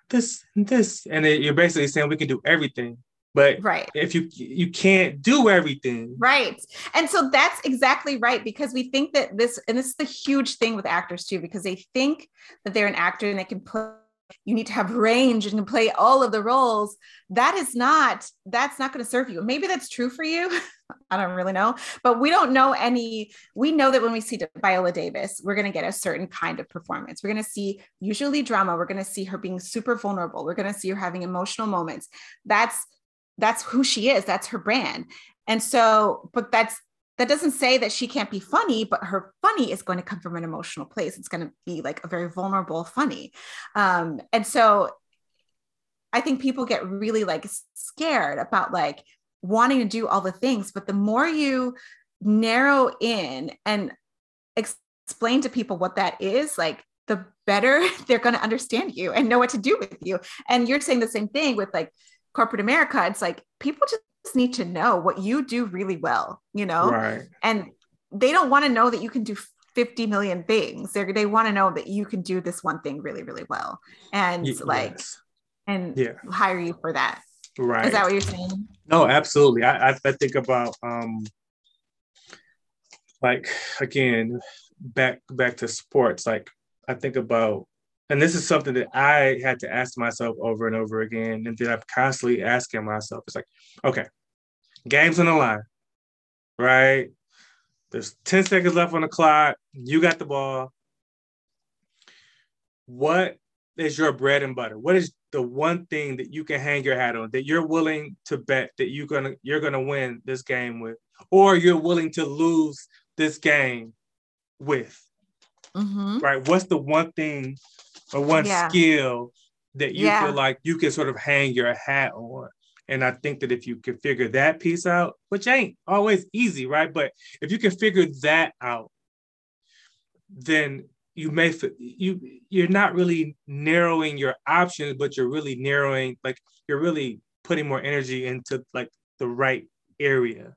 this, and this, and it, you're basically saying we can do everything. But right. if you you can't do everything. Right. And so that's exactly right, because we think that this, and this is the huge thing with actors too, because they think that they're an actor and they can play, you need to have range and can play all of the roles. That is not, that's not going to serve you. Maybe that's true for you. I don't really know, but we don't know any, we know that when we see Viola Davis, we're going to get a certain kind of performance. We're going to see usually drama. We're going to see her being super vulnerable. We're going to see her having emotional moments. That's, that's who she is. That's her brand. And so, but that's, that doesn't say that she can't be funny, but her funny is going to come from an emotional place. It's going to be like a very vulnerable funny. Um, and so I think people get really like scared about like wanting to do all the things, but the more you narrow in and ex- explain to people what that is, like the better they're going to understand you and know what to do with you. And you're saying the same thing with like corporate America. It's like, people just need to know what you do really well, you know, right. And they don't want to know that you can do fifty million things. They're, they want to know that you can do this one thing really, really well. And yes. like, and yeah. hire you for that. Right. Is that what you're saying? No, absolutely. I, I, I think about, um, like, again, back, back to sports. Like I think about, and this is something that I had to ask myself over and over again, and that I'm constantly asking myself. It's like, okay, game's on the line, right? There's ten seconds left on the clock. You got the ball. What is your bread and butter? What is the one thing that you can hang your hat on, that you're willing to bet that you're gonna you're gonna win this game with, or you're willing to lose this game with? Mm-hmm. Right? What's the one thing or one yeah. skill that you yeah. feel like you can sort of hang your hat on? And I think that if you can figure that piece out, which ain't always easy, right? But if you can figure that out, then you may you you're not really narrowing your options, but you're really narrowing, like you're really putting more energy into like the right area.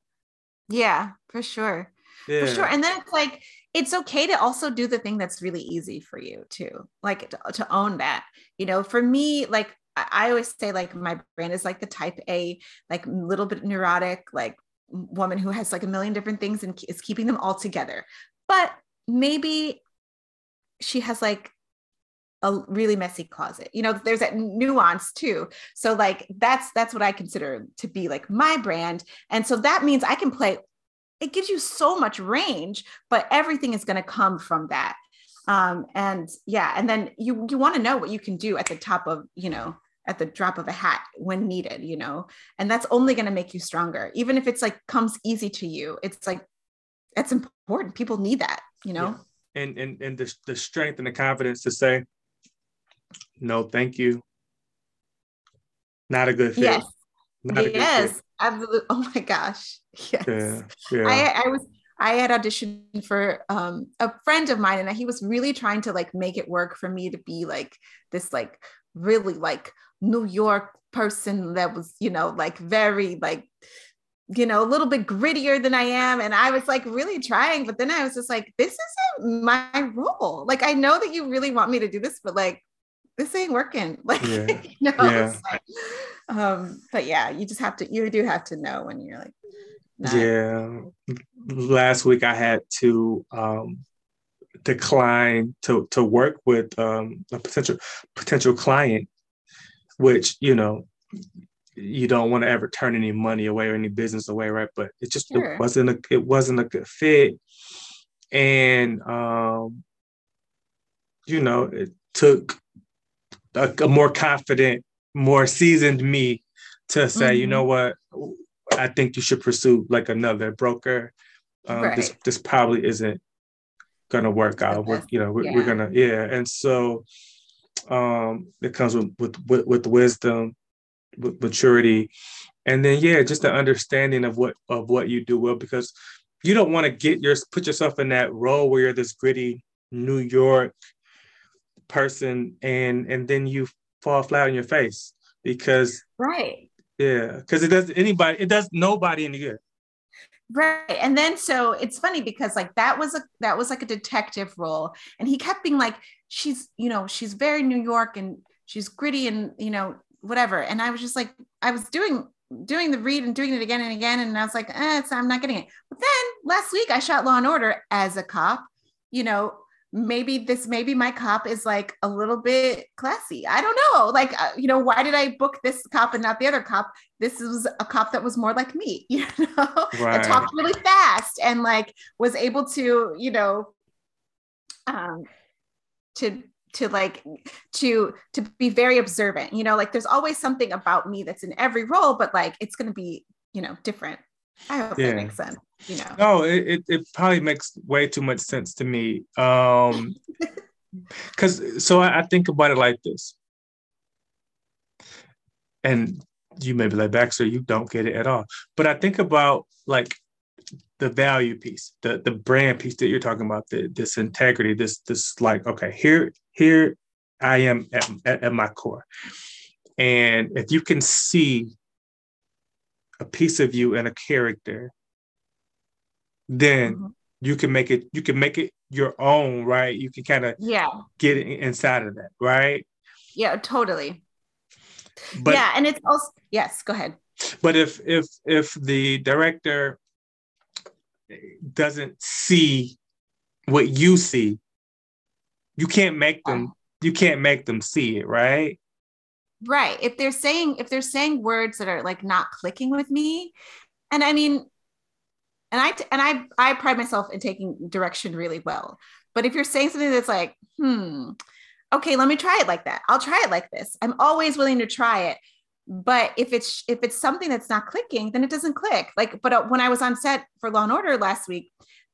Yeah, for sure. Yeah. For sure. And then it's like, it's okay to also do the thing that's really easy for you too, like to, to own that, you know. For me, like I always say, like my brand is like the type A, like little bit neurotic, like woman who has like a million different things and is keeping them all together. But maybe she has like a really messy closet, you know, there's that nuance too. So like, that's, that's what I consider to be like my brand. And so that means I can play, it gives you so much range, but everything is going to come from that. Um, and yeah. And then you, you want to know what you can do at the top of, you know, at the drop of a hat when needed, you know, and that's only going to make you stronger. Even if it's like comes easy to you, it's like, that's important. People need that, you know? Yeah. And, and, and the, the strength and the confidence to say, no, thank you. Not a good fit. Yes. Not yes. Absolutely. Oh my gosh. Yes. Yeah, yeah. I, I was, I had auditioned for um, a friend of mine, and he was really trying to like make it work for me to be like this, like really like New York person that was, you know, like very like, you know, a little bit grittier than I am. And I was like really trying, but then I was just like, this isn't my role. Like, I know that you really want me to do this, but like, this ain't working. Like, yeah. you know, yeah. Like, um, but yeah, you just have to, you do have to know when you're like, nah. Yeah. Last week I had to um, decline to, to work with um, a potential, potential client, which, you know, you don't want to ever turn any money away or any business away, right? But it just sure. it wasn't a it wasn't a good fit, and um, you know, it took a, a more confident, more seasoned me to say, mm-hmm. you know what, I think you should pursue like another broker. Um, right. This this probably isn't gonna work out. We're, you know, we're, yeah. we're gonna yeah, and so um, it comes with with with wisdom. Maturity, and then yeah, just the understanding of what of what you do well, because you don't want to get your put yourself in that role where you're this gritty New York person, and and then you fall flat on your face because right yeah because it doesn't anybody it does nobody any good. Right. And then, so it's funny because like, that was a, that was like a detective role. And he kept being like, she's, you know, she's very New York and she's gritty and, you know, whatever. And I was just like, I was doing, doing the read and doing it again and again. And I was like, eh, it's, I'm not getting it. But then last week I shot Law and Order as a cop, you know, maybe this, maybe my cop is like a little bit classy. I don't know. Like, uh, you know, why did I book this cop and not the other cop? This was a cop that was more like me, you know, right. that talked really fast and like was able to, you know, um, to, to like, to, to be very observant, you know, like there's always something about me that's in every role, but like, it's going to be, you know, different. I hope yeah. that makes sense. You know, no, it, it probably makes way too much sense to me. Um, cause so I, I think about it like this, and you may be like, Baxter, you don't get it at all. But I think about like the value piece, the, the brand piece that you're talking about, the, this integrity, this, this like, okay, here, here I am at, at, at my core. And if you can see a piece of you and a character, then mm-hmm. you can make it, you can make it your own, right? You can kind of yeah. get inside of that. Right. Yeah, totally. But, yeah. And it's also, yes, go ahead. But if, if, if the director doesn't see what you see, you can't make them, you can't make them see it. Right. Right. If they're saying, if they're saying words that are like not clicking with me. And I mean, and I, and I, I pride myself in taking direction really well, but if you're saying something that's like, Hmm, okay, let me try it like that. I'll try it like this. I'm always willing to try it. But if it's, if it's something that's not clicking, then it doesn't click. Like, but when I was on set for Law and Order last week,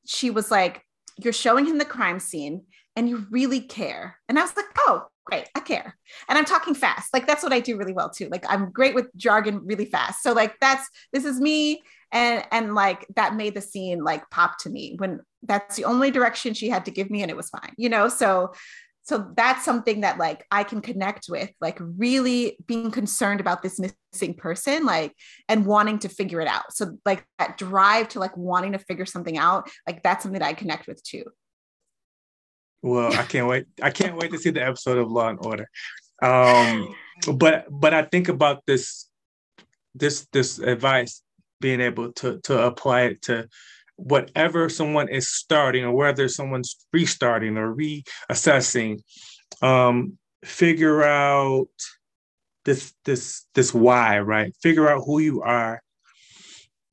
she was like, you're showing him the crime scene and you really care. And I was like, oh, great. I care. And I'm talking fast. Like, that's what I do really well too. Like, I'm great with jargon really fast. So like, that's, this is me. And, and like, that made the scene like pop to me when that's the only direction she had to give me. And it was fine, you know? So So that's something that like I can connect with, like really being concerned about this missing person, like, and wanting to figure it out. So like that drive to like wanting to figure something out, like that's something that I connect with too. Well, I can't wait. I can't wait to see the episode of Law and Order. Um, but but I think about this this this advice, being able to to apply it to whatever someone is starting, or whether someone's restarting or reassessing, um, figure out this this this why, right? Figure out who you are,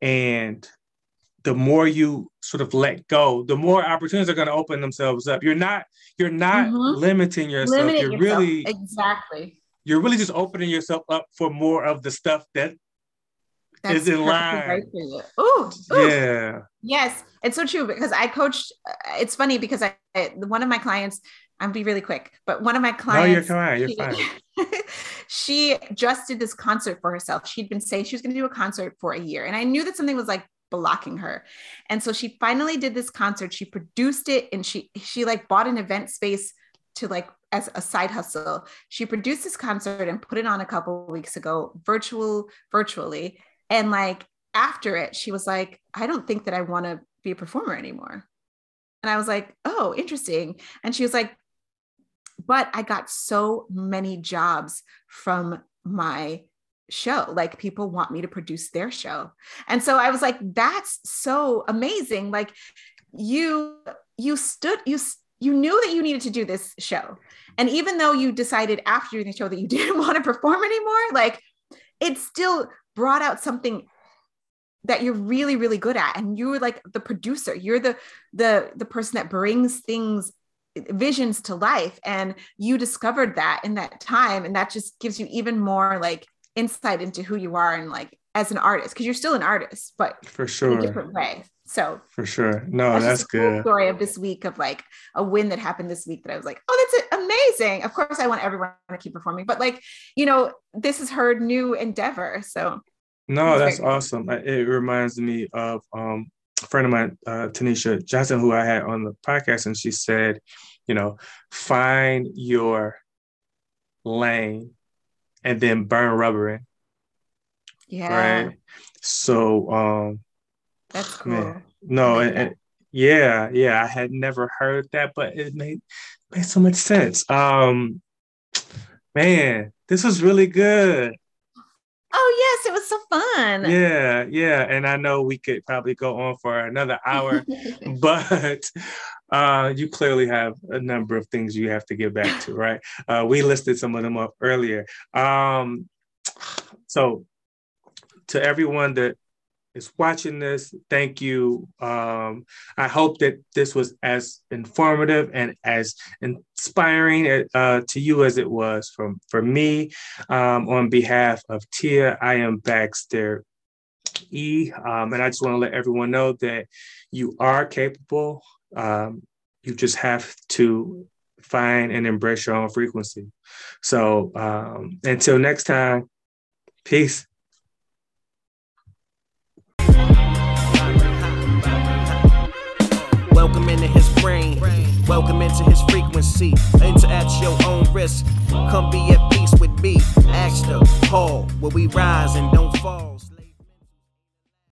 and the more you sort of let go, the more opportunities are going to open themselves up. You're not you're not mm-hmm. limiting yourself. Limiting you're yourself. really exactly. You're really just opening yourself up for more of the stuff that. That's is in line. Right for you. Ooh, ooh. Yeah. Yes. It's so true because I coached, it's funny because I, I one of my clients, I'll be really quick, but one of my clients, no, you're fine. You're fine. She just did this concert for herself. She'd been saying she was going to do a concert for a year. And I knew that something was like blocking her. And so she finally did this concert. She produced it and she, she like bought an event space to like, as a side hustle. She produced this concert and put it on a couple of weeks ago, virtual, virtually. And like, after it, she was like, I don't think that I want to be a performer anymore. And I was like, oh, interesting. And she was like, but I got so many jobs from my show. Like, people want me to produce their show. And so I was like, that's so amazing. Like, you, you stood, you, you knew that you needed to do this show. And even though you decided after doing the show that you didn't want to perform anymore, like, it still brought out something that you're really, really good at. And you were like the producer, you're the, the, the person that brings things, visions to life. And you discovered that in that time. And that just gives you even more like insight into who you are and like as an artist, because you're still an artist, but for sure, in a different way. So for sure. No, that's, that's good. Cool story of this week, of like a win that happened this week that I was like, oh, that's amazing. Of course I want everyone to keep performing, but like, you know, this is her new endeavor. So no, that's awesome. It reminds me of um, a friend of mine, uh, Tanisha Johnson, who I had on the podcast, and she said, you know, find your lane and then burn rubber in. Yeah. Right? So um, that's cool. Man, no, and, and, yeah, yeah. I had never heard that, but it made made so much sense. Um, man, this was really good. Oh, yes, it was so fun. Yeah, yeah. And I know we could probably go on for another hour, but uh, you clearly have a number of things you have to get back to, right? Uh, we listed some of them up earlier. Um, so to everyone that is watching this, thank you. Um, I hope that this was as informative and as inspiring uh, to you as it was from for me. Um, on behalf of Tia, I am Baxter E. Um, and I just want to let everyone know that you are capable. Um, you just have to find and embrace your own frequency. So um, until next time, peace. Welcome into his brain, welcome into his frequency, enter at your own risk, come be at peace with me, Baxter Hall, where we rise and don't fall.